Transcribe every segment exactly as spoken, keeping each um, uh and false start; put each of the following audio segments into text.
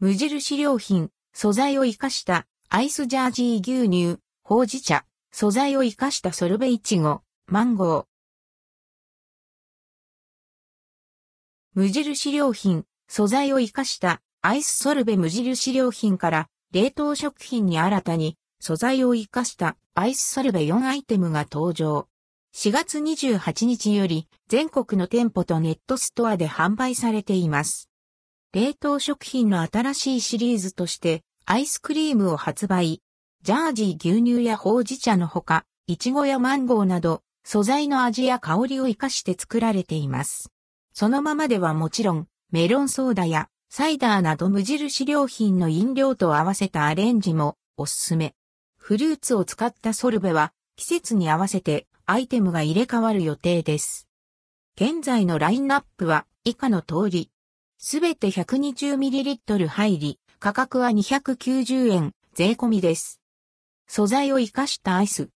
無印良品、素材を生かしたアイスジャージー牛乳、ほうじ茶、素材を生かしたソルベイチゴ、マンゴー。無印良品、素材を生かしたアイスソルベ無印良品から冷凍食品に新たに素材を生かしたアイスソルベよんアイテムが登場。しがつにじゅうはちにちより全国の店舗とネットストアで販売されています。冷凍食品の新しいシリーズとしてアイスクリームを発売。ジャージー牛乳やほうじ茶のほか、いちごやマンゴーなど、素材の味や香りを生かして作られています。そのままではもちろん、メロンソーダやサイダーなど無印良品の飲料と合わせたアレンジもおすすめ。フルーツを使ったソルベは、季節に合わせてアイテムが入れ替わる予定です。現在のラインナップは以下の通り、すべて ひゃくにじゅうミリリットル 入り、価格はにひゃくきゅうじゅうえん、税込みです。素材を生かしたアイス。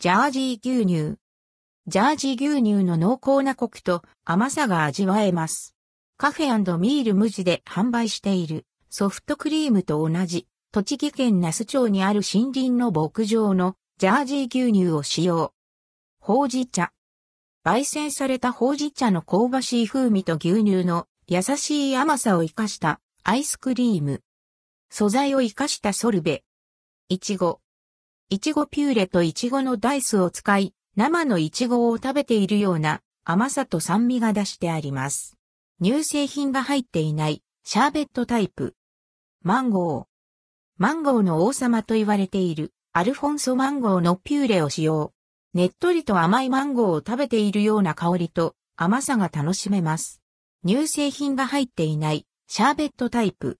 ジャージー牛乳。ジャージー牛乳の濃厚なコクと甘さが味わえます。カフェ&ミール無地で販売しているソフトクリームと同じ、栃木県那須町にある森林の牧場のジャージー牛乳を使用。ほうじ茶。焙煎されたほうじ茶の香ばしい風味と牛乳の優しい甘さを生かしたアイスクリーム。素材を生かしたソルベ。いちご。いちごピューレといちごのダイスを使い、生のいちごを食べているような甘さと酸味が出してあります。乳製品が入っていないシャーベットタイプ。マンゴー。マンゴーの王様と言われているアルフォンソマンゴーのピューレを使用。ねっとりと甘いマンゴーを食べているような香りと甘さが楽しめます。乳製品が入っていないシャーベットタイプ。